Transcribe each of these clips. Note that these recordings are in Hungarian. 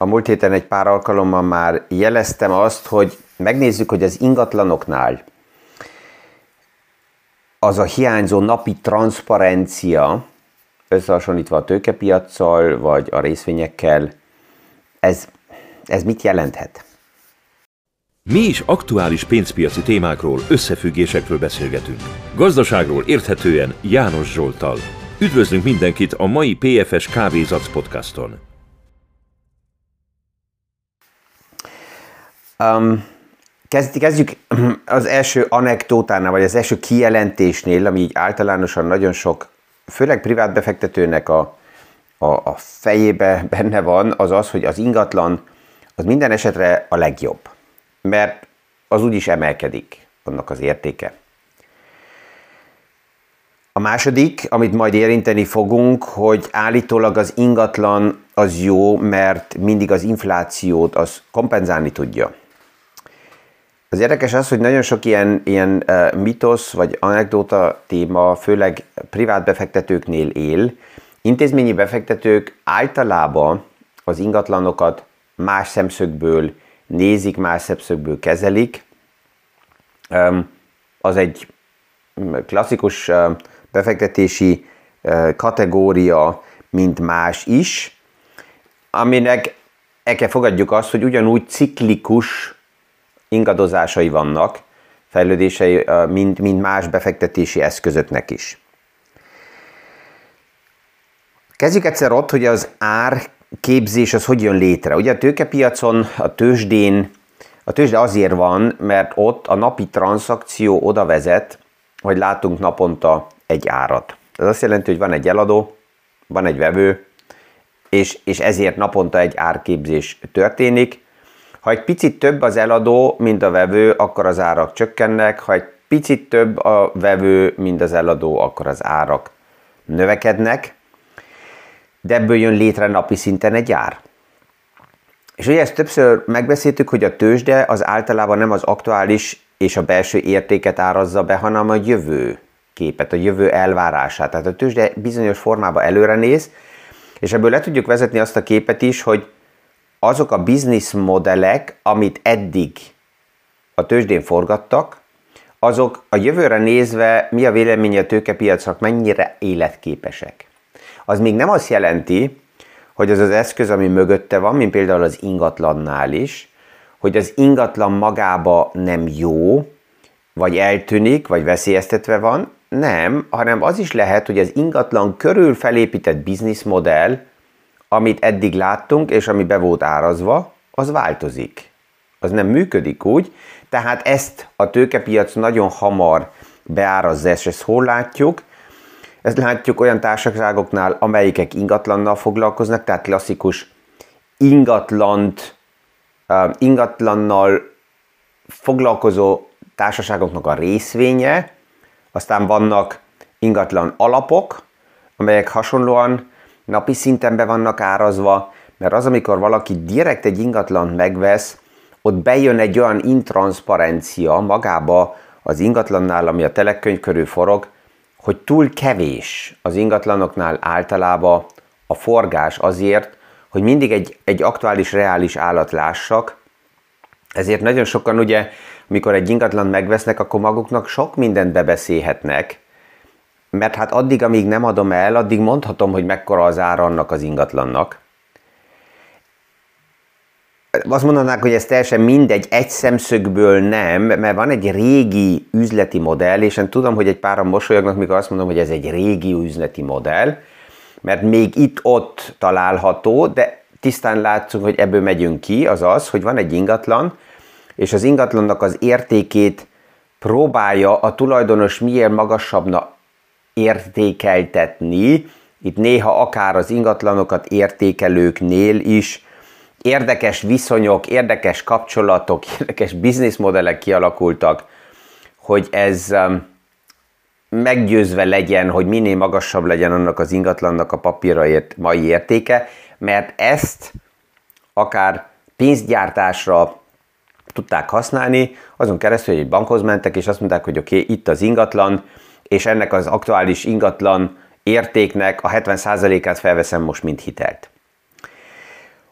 A múlt héten egy pár alkalommal már jeleztem azt, hogy megnézzük, hogy az ingatlanoknál az a hiányzó napi transzparencia, összehasonlítva a tőkepiaccal vagy a részvényekkel, ez mit jelenthet? Mi is aktuális pénzpiaci témákról, összefüggésekről beszélgetünk. Gazdaságról érthetően János Zsolttal. Üdvözlünk mindenkit a mai PFS Kávézó Podcaston. Kezdjük az első anekdótánál, vagy az első kijelentésnél, ami így általánosan nagyon sok, főleg privát befektetőnek a fejébe benne van, az, hogy az ingatlan az minden esetre a legjobb, mert az úgyis emelkedik annak az értéke. A második, amit majd érinteni fogunk, hogy állítólag az ingatlan az jó, mert mindig az inflációt az kompenzálni tudja. Az érdekes az, hogy nagyon sok ilyen mitosz vagy anekdóta téma, főleg privát befektetőknél él. Intézményi befektetők általában az ingatlanokat más szemszögből nézik, más szemszögből kezelik. Az egy klasszikus befektetési kategória, mint más is, aminek el kell fogadjuk azt, hogy ugyanúgy ciklikus ingadozásai vannak, fejlődései, mint más befektetési eszközöknek is. Kezdjük egyszer ott, hogy az árképzés az hogy jön létre. Ugye a tőkepiacon, a tőzsde azért van, mert ott a napi transzakció oda vezet, hogy látunk naponta egy árat. Ez azt jelenti, hogy van egy eladó, van egy vevő, és ezért naponta egy árképzés történik. Ha egy picit több az eladó, mint a vevő, akkor az árak csökkennek, ha egy picit több a vevő, mint az eladó, akkor az árak növekednek, de ebből jön létre napi szinten egy ár. És ugye ezt többször megbeszéltük, hogy a tőzsde az általában nem az aktuális és a belső értéket árazza be, hanem a jövő képet, a jövő elvárását. Tehát a tőzsde bizonyos formában előre néz, és ebből le tudjuk vezetni azt a képet is, hogy azok a bizniszmodellek, amit eddig a tőzsdén forgattak, azok a jövőre nézve, mi a véleménye a tőkepiacnak, mennyire életképesek. Az még nem azt jelenti, hogy az az eszköz, ami mögötte van, mint például az ingatlannál is, hogy az ingatlan magába nem jó, vagy eltűnik, vagy veszélyeztetve van, nem, hanem az is lehet, hogy az ingatlan körül felépített bizniszmodell, amit eddig láttunk, és ami be volt árazva, az változik. Az nem működik úgy, tehát ezt a tőkepiac nagyon hamar beárazza, és ezt hol látjuk? Ezt látjuk olyan társaságoknál, amelyikek ingatlannal foglalkoznak, tehát klasszikus ingatlannal foglalkozó társaságoknak a részvénye, aztán vannak ingatlan alapok, amelyek hasonlóan napi szinten be vannak árazva, mert az, amikor valaki direkt egy ingatlant megvesz, ott bejön egy olyan intranszparencia magába az ingatlannál, ami a telekkönyv körül forog, hogy túl kevés az ingatlanoknál általában a forgás azért, hogy mindig egy aktuális, reális állat lássak. Ezért nagyon sokan ugye, mikor egy ingatlant megvesznek, akkor maguknak sok mindent bebeszélhetnek, mert hát addig, amíg nem adom el, addig mondhatom, hogy mekkora az ára annak az ingatlannak. Azt mondanák, hogy ez teljesen mindegy, egy szemszögből nem, mert van egy régi üzleti modell, és én tudom, hogy egy páran mosolyognak, mikor azt mondom, hogy ez egy régi üzleti modell, mert még itt-ott található, de tisztán látszunk, hogy ebből megyünk ki, az, hogy van egy ingatlan, és az ingatlannak az értékét próbálja a tulajdonos miért magasabbnak értékeltetni. Itt néha akár az ingatlanokat értékelőknél is érdekes viszonyok, érdekes kapcsolatok, érdekes bizniszmodellek kialakultak, hogy ez meggyőzve legyen, hogy minél magasabb legyen annak az ingatlannak a papírért mai értéke, mert ezt akár pénzgyártásra tudták használni, azon keresztül, hogy egy bankhoz mentek, és azt mondták, hogy oké, itt az ingatlan, és ennek az aktuális ingatlan értéknek a 70%-át felveszem most, mint hitelt.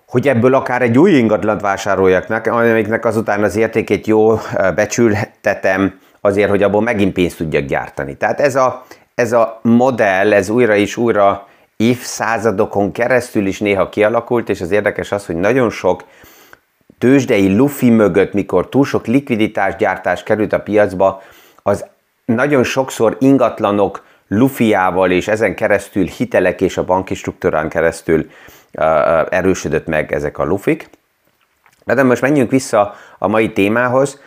hogy ebből akár egy új ingatlant vásároljak, amiknek azután az értékét jól becsültetem azért, hogy abból megint pénzt tudjak gyártani. Tehát ez a modell, ez újra és újra évszázadokon keresztül is néha kialakult, és az érdekes az, hogy nagyon sok tőzsdei lufi mögött, mikor túl sok likviditásgyártás került a piacba, az nagyon sokszor ingatlanok lufiával és ezen keresztül hitelek és a banki struktúrán keresztül erősödött meg ezek a lufik. De most menjünk vissza a mai témához.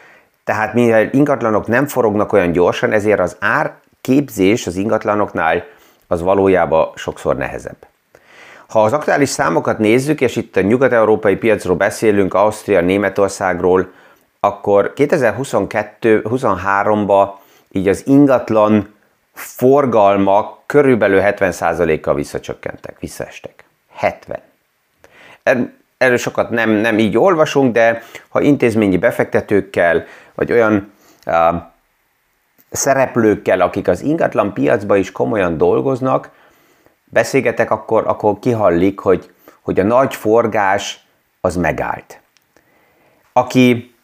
Tehát mivel ingatlanok nem forognak olyan gyorsan, ezért az árképzés az ingatlanoknál az valójában sokszor nehezebb. Ha az aktuális számokat nézzük, és itt a nyugat-európai piacról beszélünk, Ausztria, Németországról, akkor 2022-23-ban így az ingatlan forgalmak körülbelül 70%-kal visszacsökkentek, visszaestek. 70. Erről sokat nem így olvasunk, de ha intézményi befektetőkkel, vagy olyan szereplőkkel, akik az ingatlan piacban is komolyan dolgoznak, beszélgetek, akkor kihallik, hogy a nagy forgás az megállt. Aki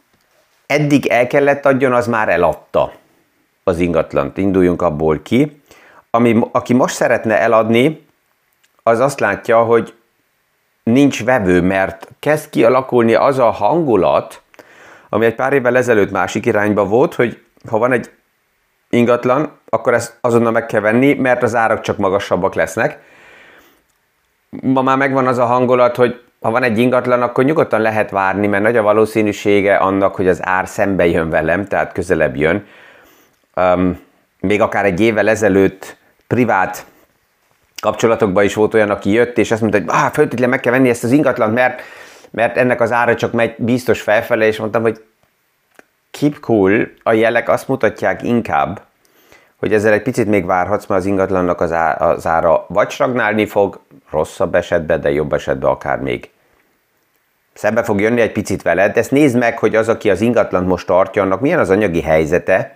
eddig el kellett adjon, az már eladta az ingatlant. Induljunk abból ki. Aki most szeretne eladni, az azt látja, hogy nincs vevő, mert kezd kialakulni az a hangulat, ami egy pár évvel ezelőtt másik irányba volt, hogy ha van egy ingatlan, akkor ezt azonnal meg kell venni, mert az árak csak magasabbak lesznek. Ma már megvan az a hangulat, hogy ha van egy ingatlan, akkor nyugodtan lehet várni, mert nagy a valószínűsége annak, hogy az ár szembe jön velem, tehát közelebb jön. Még akár egy évvel ezelőtt privát kapcsolatokban is volt olyan, aki jött, és azt mondta, hogy feltétlenül meg kell venni ezt az ingatlant, mert ennek az ára csak megy biztos felfele, és mondtam, hogy keep cool, a jelek azt mutatják inkább, hogy ezzel egy picit még várhatsz, mert az ingatlannak az ára vagy stagnálni fog, rosszabb esetben, de jobb esetben akár még szembe fog jönni egy picit veled. Ezt nézd meg, hogy az, aki az ingatlant most tartja, annak milyen az anyagi helyzete.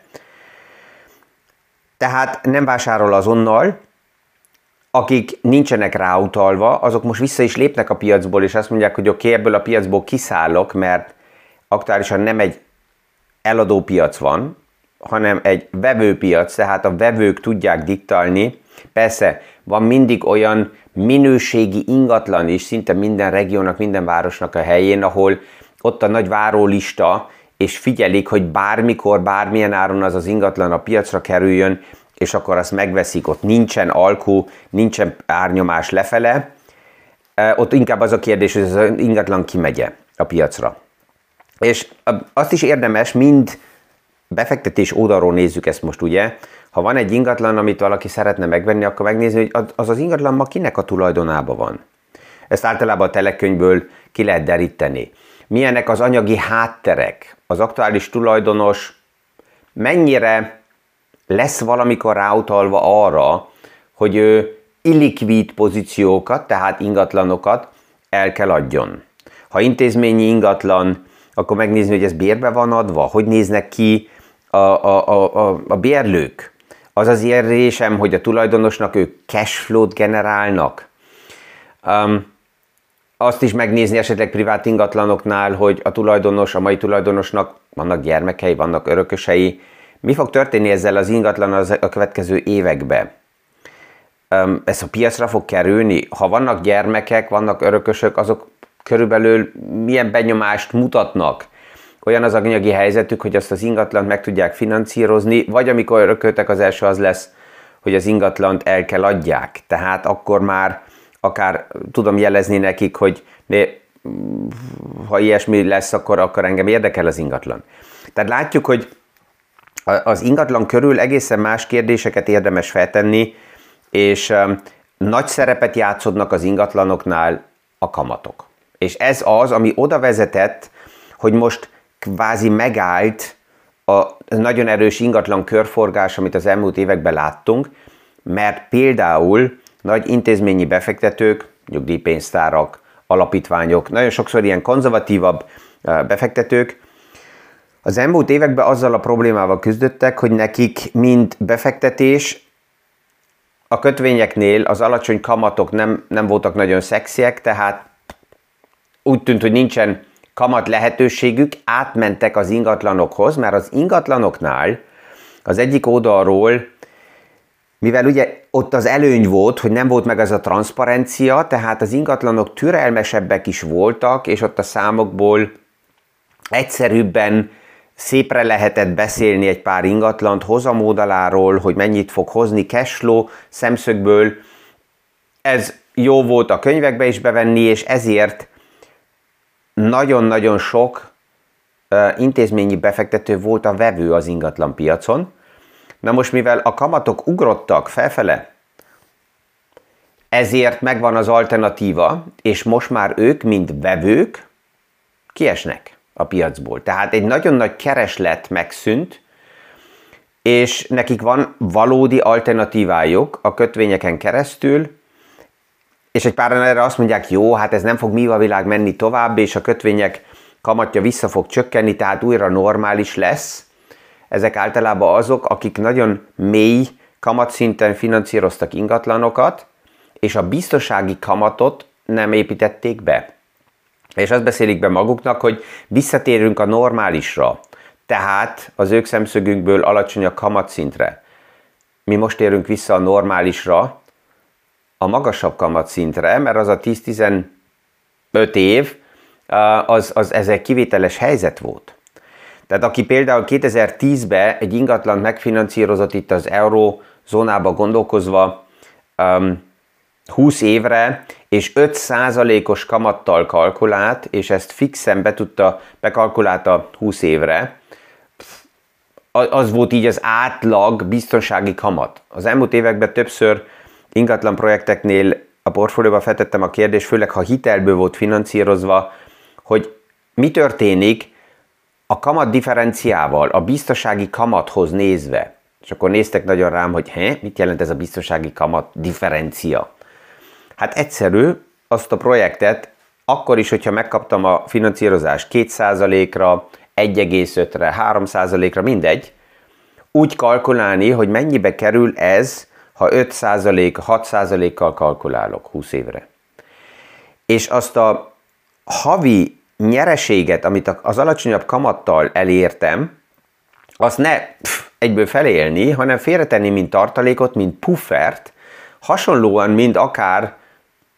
Tehát nem vásárol azonnal, akik nincsenek ráutalva, azok most vissza is lépnek a piacból, és azt mondják, hogy oké, ebből a piacból kiszállok, mert aktuálisan nem egy eladó piac van, hanem egy vevőpiac, tehát a vevők tudják diktálni. Persze, van mindig olyan minőségi ingatlan is, szinte minden regionnak, minden városnak a helyén, ahol ott a nagy várólista, és figyelik, hogy bármikor, bármilyen áron az ingatlan a piacra kerüljön, és akkor azt megveszik. Ott nincsen alkú, nincsen árnyomás lefele. Ott inkább az a kérdés, hogy az ingatlan kimegye a piacra. És azt is érdemes, mind befektetés oldalról nézzük ezt most, ugye? Ha van egy ingatlan, amit valaki szeretne megvenni, akkor megnézni, hogy az ingatlan ma kinek a tulajdonában van. Ezt általában a telekönyvből ki lehet deríteni. Milyenek az anyagi hátterek? Az aktuális tulajdonos mennyire lesz valamikor ráutalva arra, hogy ő illikvid pozíciókat, tehát ingatlanokat el kell adjon. Ha intézményi ingatlan, akkor megnézni, hogy ez bérbe van adva, hogy néznek ki a bérlők. Az az érzésem, hogy a tulajdonosnak ők cashflow-t generálnak. Azt is megnézni esetleg privát ingatlanoknál, hogy a tulajdonos, a mai tulajdonosnak vannak gyermekei, vannak örökösei. Mi fog történni ezzel az ingatlan a következő években? Ez a piacra fog kerülni? Ha vannak gyermekek, vannak örökösök, azok körülbelül milyen benyomást mutatnak? Olyan az anyagi helyzetük, hogy azt az ingatlant meg tudják finanszírozni, vagy amikor örököltek, az első az lesz, hogy az ingatlant el kell adják. Tehát akkor már akár tudom jelezni nekik, hogy ha ilyesmi lesz, akkor engem érdekel az ingatlan. Tehát látjuk, hogy az ingatlan körül egészen más kérdéseket érdemes feltenni, és nagy szerepet játszodnak az ingatlanoknál a kamatok. És ez az, ami oda vezetett, hogy most kvázi megállt a nagyon erős ingatlan körforgás, amit az elmúlt években láttunk, mert például nagy intézményi befektetők, nyugdíjpénztárak, alapítványok, nagyon sokszor ilyen konzervatívabb befektetők az elmúlt években azzal a problémával küzdöttek, hogy nekik mind befektetés, a kötvényeknél az alacsony kamatok nem voltak nagyon szexiek, tehát úgy tűnt, hogy nincsen kamat lehetőségük, átmentek az ingatlanokhoz, mert az ingatlanoknál az egyik oldalról, mivel ugye ott az előny volt, hogy nem volt meg ez a transzparencia, tehát az ingatlanok türelmesebbek is voltak, és ott a számokból egyszerűbben szépre lehetett beszélni egy pár ingatlant hozamoldaláról, hogy mennyit fog hozni cashflow szemszögből. Ez jó volt a könyvekbe is bevenni, és ezért nagyon-nagyon sok intézményi befektető volt a vevő az ingatlan piacon. Na most, mivel a kamatok ugrottak felfele, ezért megvan az alternatíva, és most már ők, mint vevők, kiesnek a piacból. Tehát egy nagyon nagy kereslet megszűnt, és nekik van valódi alternatívájuk a kötvényeken keresztül, és egy páran erre azt mondják, jó, hát ez nem fog míg a világ menni tovább, és a kötvények kamatja vissza fog csökkenni, tehát újra normális lesz. Ezek általában azok, akik nagyon mély kamatszinten finanszíroztak ingatlanokat, és a biztonsági kamatot nem építették be. És azt beszélik be maguknak, hogy visszatérünk a normálisra, tehát az ők szemszögünkből alacsony a kamatszintre. Mi most térünk vissza a normálisra, a magasabb kamatszintre, mert az a 10-15 év, ez egy kivételes helyzet volt. Tehát aki például 2010-ben egy ingatlant megfinanszírozott itt az eurózónába gondolkozva 20 évre, és 5%-os kamattal kalkulált, és ezt fixen bekalkulálta 20 évre, az volt így az átlag biztonsági kamat. Az elmúlt években többször ingatlan projekteknél a portfólióba feltettem a kérdést, főleg ha hitelből volt finanszírozva, hogy mi történik a kamat differenciával, a biztonsági kamathoz nézve. És akkor néztek nagyon rám, hogy mit jelent ez a biztonsági kamat differencia? Hát egyszerű, azt a projektet akkor is, hogyha megkaptam a finanszírozást 2%-ra, 1,5-re, 3%-ra, mindegy, úgy kalkulálni, hogy mennyibe kerül ez, ha 5%, 6%-kal kalkulálok 20 évre. És azt a havi nyereséget, amit az alacsonyabb kamattal elértem, azt ne egyből felélni, hanem félretenni, mint tartalékot, mint puffert, hasonlóan, mint akár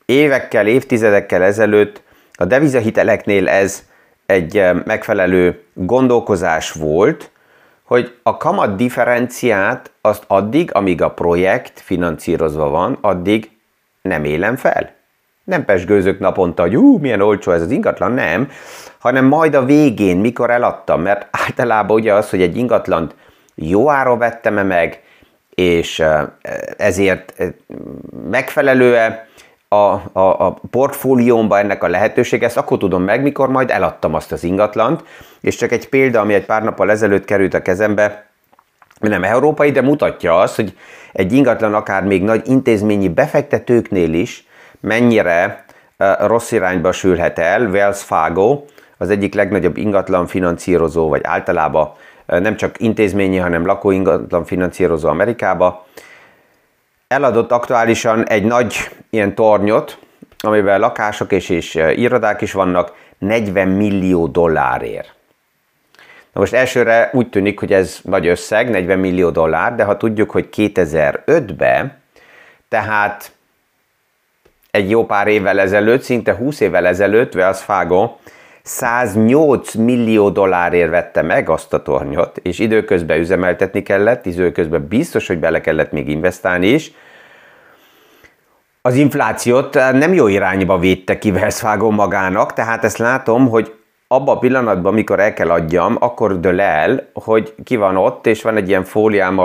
évekkel, évtizedekkel ezelőtt a devizahiteleknél ez egy megfelelő gondolkozás volt, hogy a kamat differenciát azt addig, amíg a projekt finanszírozva van, addig nem élem fel. Nem pesgőzök naponta, hogy milyen olcsó ez az ingatlan, nem, hanem majd a végén, mikor eladtam, mert általában ugye az, hogy egy ingatlant jó áron vettem-e meg, és ezért megfelelő-e a portfóliómba ennek a lehetőség, ezt akkor tudom meg, mikor majd eladtam azt az ingatlant, és csak egy példa, ami egy pár nappal ezelőtt került a kezembe, nem európai, de mutatja azt, hogy egy ingatlan akár még nagy intézményi befektetőknél is mennyire rossz irányba sülhet el. Wells Fargo az egyik legnagyobb ingatlan finanszírozó, vagy általában nem csak intézményi, hanem lakó ingatlan finanszírozó Amerikába. Eladott aktuálisan egy nagy ilyen tornyot, amiben lakások és irodák is vannak, 40 millió dollárért. Na most elsőre úgy tűnik, hogy ez nagy összeg, 40 millió dollár, de ha tudjuk, hogy 2005-ben, tehát egy jó pár évvel ezelőtt, szinte 20 évvel ezelőtt Wells Fargo 108 millió dollárért vette meg azt a tornyot, és időközben üzemeltetni kellett, időközben biztos, hogy bele kellett még investálni is. Az inflációt nem jó irányba védte ki Wells Fargo magának, tehát ezt látom, hogy abban a pillanatban, mikor el kell adjam, akkor dől el, hogy ki van ott, és van egy ilyen fóliám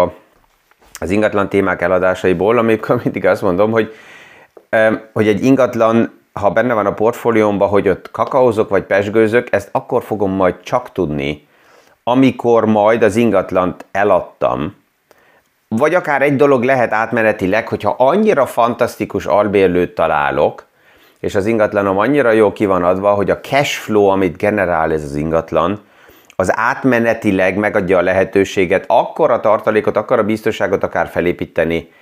az ingatlan témák eladásaiból, amikor mindig azt mondom, hogy egy ingatlan, ha benne van a portfóliómban, hogy ott kakaózok vagy pesgőzök, ezt akkor fogom majd csak tudni, amikor majd az ingatlant eladtam. Vagy akár egy dolog lehet átmenetileg, hogyha annyira fantasztikus albérlőt találok, és az ingatlanom annyira jól ki van adva, hogy a cash flow, amit generál ez az ingatlan, az átmenetileg megadja a lehetőséget, akkor a tartalékot, akkor a biztonságot akár felépíteni,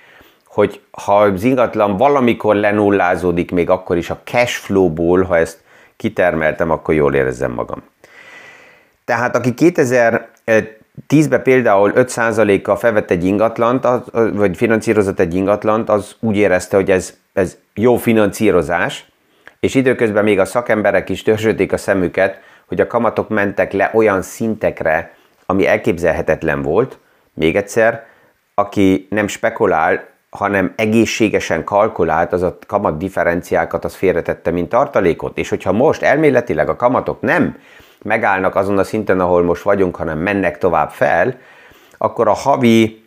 hogy ha az ingatlan valamikor lenullázódik, még akkor is a cash flow-ból, ha ezt kitermeltem, akkor jól érezzem magam. Tehát aki 2010-ben például 5%-kal felvett egy ingatlant, vagy finanszírozott egy ingatlant, az úgy érezte, hogy ez jó finanszírozás, és időközben még a szakemberek is törzsölték a szemüket, hogy a kamatok mentek le olyan szintekre, ami elképzelhetetlen volt. Még egyszer, aki nem spekulál, hanem egészségesen kalkulált, az a kamat differenciákat az félretette, mint tartalékot. És hogyha most elméletileg a kamatok nem megállnak azon a szinten, ahol most vagyunk, hanem mennek tovább fel, akkor a havi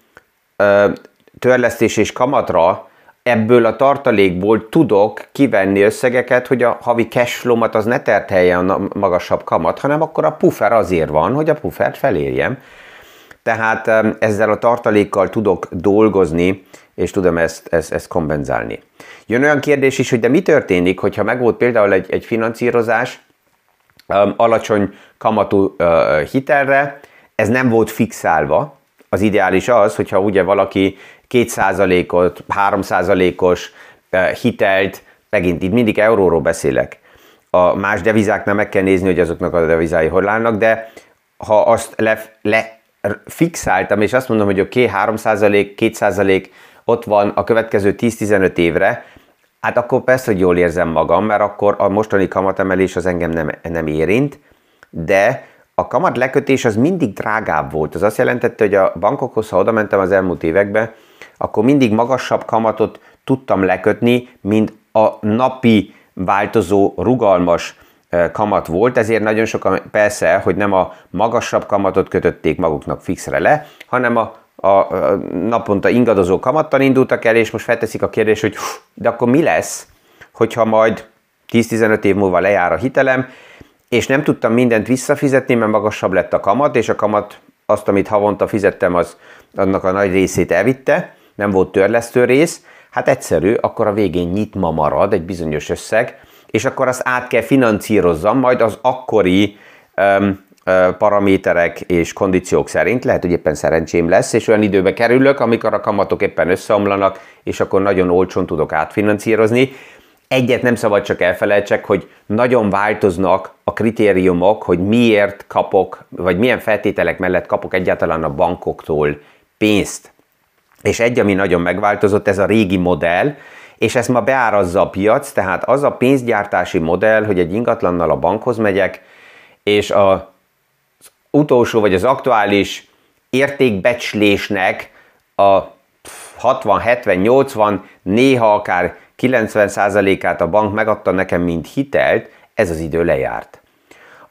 törlesztés és kamatra ebből a tartalékból tudok kivenni összegeket, hogy a havi cashflow-mat az ne terheljen a magasabb kamat, hanem akkor a puffer azért van, hogy a puffert felérjem. Tehát ezzel a tartalékkal tudok dolgozni, és tudom ezt kompenzálni. Jön olyan kérdés is, hogy de mi történik, hogyha megvolt például egy finanszírozás alacsony kamatú hitelre, ez nem volt fixálva. Az ideális az, hogyha ugye valaki 2%-ot, 3%-os hitelt, megint itt mindig euróról beszélek. A más devizáknál meg kell nézni, hogy azoknak a devizái hol állnak, de ha azt lefixáltam, és azt mondom, hogy oké, 3%, 2% ott van a következő 10-15 évre, hát akkor persze, hogy jól érzem magam, mert akkor a mostani kamatemelés az engem nem érint, de a kamat lekötés az mindig drágább volt. Az azt jelentette, hogy a bankokhoz, ha odamentem az elmúlt években, akkor mindig magasabb kamatot tudtam lekötni, mint a napi változó, rugalmas kamat volt. Ezért nagyon sokan persze, hogy nem a magasabb kamatot kötötték maguknak fixre le, hanem a naponta ingadozó kamattal indultak el, és most felteszik a kérdést, hogy de akkor mi lesz, hogyha majd 10-15 év múlva lejár a hitelem, és nem tudtam mindent visszafizetni, mert magasabb lett a kamat, és a kamat azt, amit havonta fizettem, az annak a nagy részét elvitte, nem volt törlesztő rész, hát egyszerű, akkor a végén nyitva marad egy bizonyos összeg, és akkor azt át kell finanszírozzam, majd az akkori paraméterek és kondíciók szerint, lehet, hogy éppen szerencsém lesz, és olyan időbe kerülök, amikor a kamatok éppen összeomlanak, és akkor nagyon olcsón tudok átfinanszírozni. Egyet nem szabad csak elfelejtsek, hogy nagyon változnak a kritériumok, hogy miért kapok, vagy milyen feltételek mellett kapok egyáltalán a bankoktól pénzt. És egy, ami nagyon megváltozott, ez a régi modell, és ezt ma beárazza a piac, tehát az a pénzgyártási modell, hogy egy ingatlannal a bankhoz megyek, és az utolsó, vagy az aktuális értékbecslésnek a 60, 70, 80, néha akár 90%-át a bank megadta nekem, mint hitelt, ez az idő lejárt.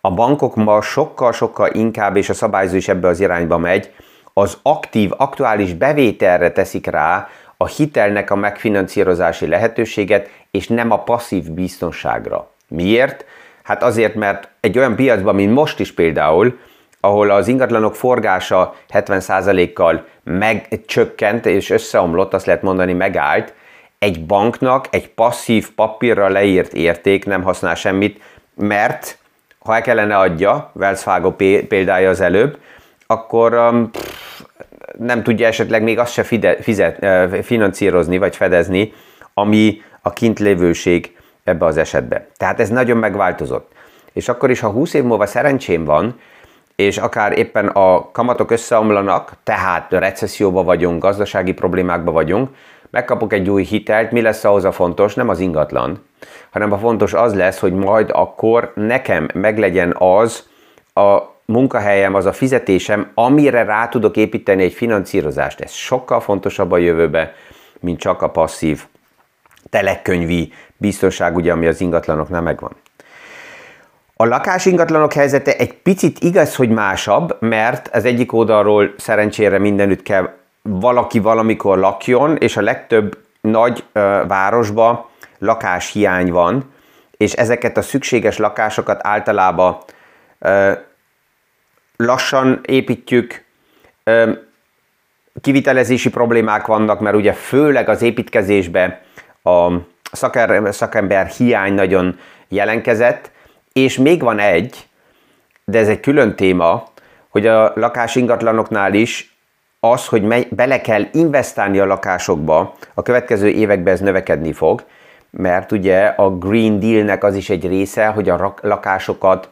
A bankok ma sokkal-sokkal inkább, és a szabályozó is ebbe az irányba megy, az aktív, aktuális bevételre teszik rá a hitelnek a megfinanszírozási lehetőséget, és nem a passzív biztonságra. Miért? Hát azért, mert egy olyan piacban, mint most is például, ahol az ingatlanok forgása 70%-kal megcsökkent és összeomlott, azt lehet mondani, megállt, egy banknak egy passzív papírra leírt érték nem használ semmit, mert ha el kellene adja, Wells Fargo példája az előbb, akkor nem tudja esetleg még azt se finanszírozni vagy fedezni, ami a kintlévőség ebbe az esetben. Tehát ez nagyon megváltozott. És akkor is, ha 20 év múlva szerencsém van, és akár éppen a kamatok összeomlanak, tehát recesszióba vagyunk, gazdasági problémákba vagyunk, megkapok egy új hitelt, mi lesz ahhoz a fontos? Nem az ingatlan, hanem a fontos az lesz, hogy majd akkor nekem meglegyen az a munkahelyem, az a fizetésem, amire rá tudok építeni egy finanszírozást. Ez sokkal fontosabb a jövőbe, mint csak a passzív telekönyvi biztonság, ugye, ami az ingatlanoknál megvan. A lakásingatlanok helyzete egy picit igaz, hogy másabb, mert az egyik oldalról szerencsére mindenütt kell valaki valamikor lakjon, és a legtöbb nagy városban lakáshiány van, és ezeket a szükséges lakásokat általában lassan építjük, kivitelezési problémák vannak, mert ugye főleg az építkezésben a szakember hiány nagyon jelenkezett, és még van egy, de ez egy külön téma, hogy a lakásingatlanoknál is az, hogy bele kell investálni a lakásokba, a következő években ez növekedni fog, mert ugye a Green Dealnek az is egy része, hogy a lakásokat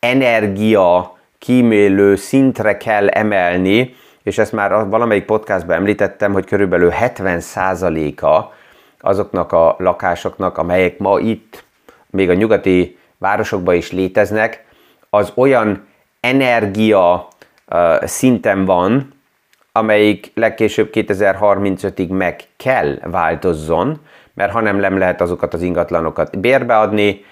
energia kímélő szintre kell emelni, és ezt már valamelyik podcastban említettem, hogy körülbelül 70%-a azoknak a lakásoknak, amelyek ma itt, még a nyugati városokban is léteznek, az olyan energia szinten van, amelyik legkésőbb 2035-ig meg kell változzon, mert ha nem lehet azokat az ingatlanokat bérbe adni,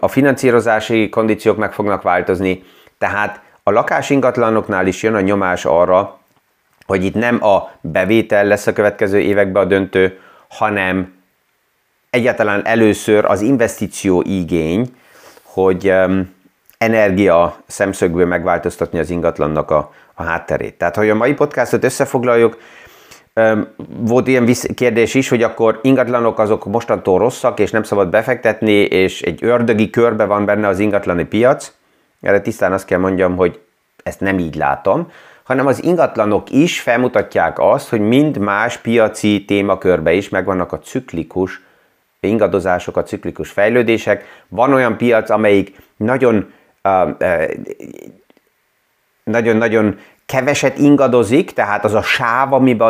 a finanszírozási kondíciók meg fognak változni, tehát a lakásingatlanoknál is jön a nyomás arra, hogy itt nem a bevétel lesz a következő években a döntő, hanem egyáltalán először az investíció igény, hogy energia szemszögből megváltoztatni az ingatlannak a hátterét. Tehát, hogy a mai podcastot összefoglaljuk, volt ilyen kérdés is, hogy akkor ingatlanok azok mostantól rosszak, és nem szabad befektetni, és egy ördögi körbe van benne az ingatlani piac. Erre tisztán azt kell mondjam, hogy ezt nem így látom, hanem az ingatlanok is felmutatják azt, hogy mind más piaci témakörbe is megvannak a ciklikus ingadozások, a ciklikus fejlődések. Van olyan piac, amelyik nagyon-nagyon keveset ingadozik, tehát az a sáv, amiben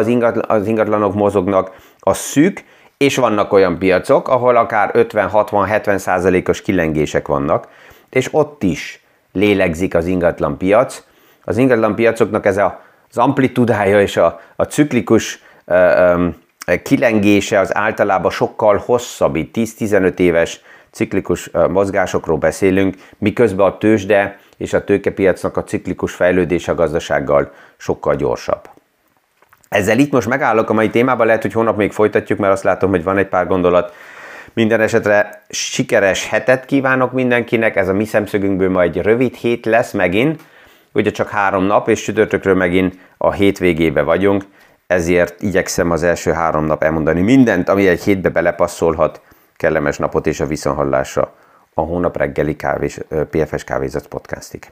az ingatlanok mozognak, az szűk, és vannak olyan piacok, ahol akár 50-60-70%-os kilengések vannak, és ott is lélegzik az ingatlan piac. Az ingatlan piacoknak ez az amplitudája és a ciklikus kilengése az általában sokkal hosszabb, 10-15 éves ciklikus mozgásokról beszélünk, miközben a tőzsde és a tőkepiacnak a ciklikus fejlődése a gazdasággal sokkal gyorsabb. Ezzel itt most megállok a mai témában, lehet, hogy holnap még folytatjuk, mert azt látom, hogy van egy pár gondolat. Minden esetre sikeres hetet kívánok mindenkinek, ez a mi szemszögünkből majd egy rövid hét lesz megint, ugye csak 3 nap, és csütörtökről megint a hétvégébe vagyunk, ezért igyekszem az első 3 nap elmondani mindent, ami egy hétbe belepasszolhat. Kellemes napot és a viszonthallásra a hónap reggeli PFS Kávézó Podcastig.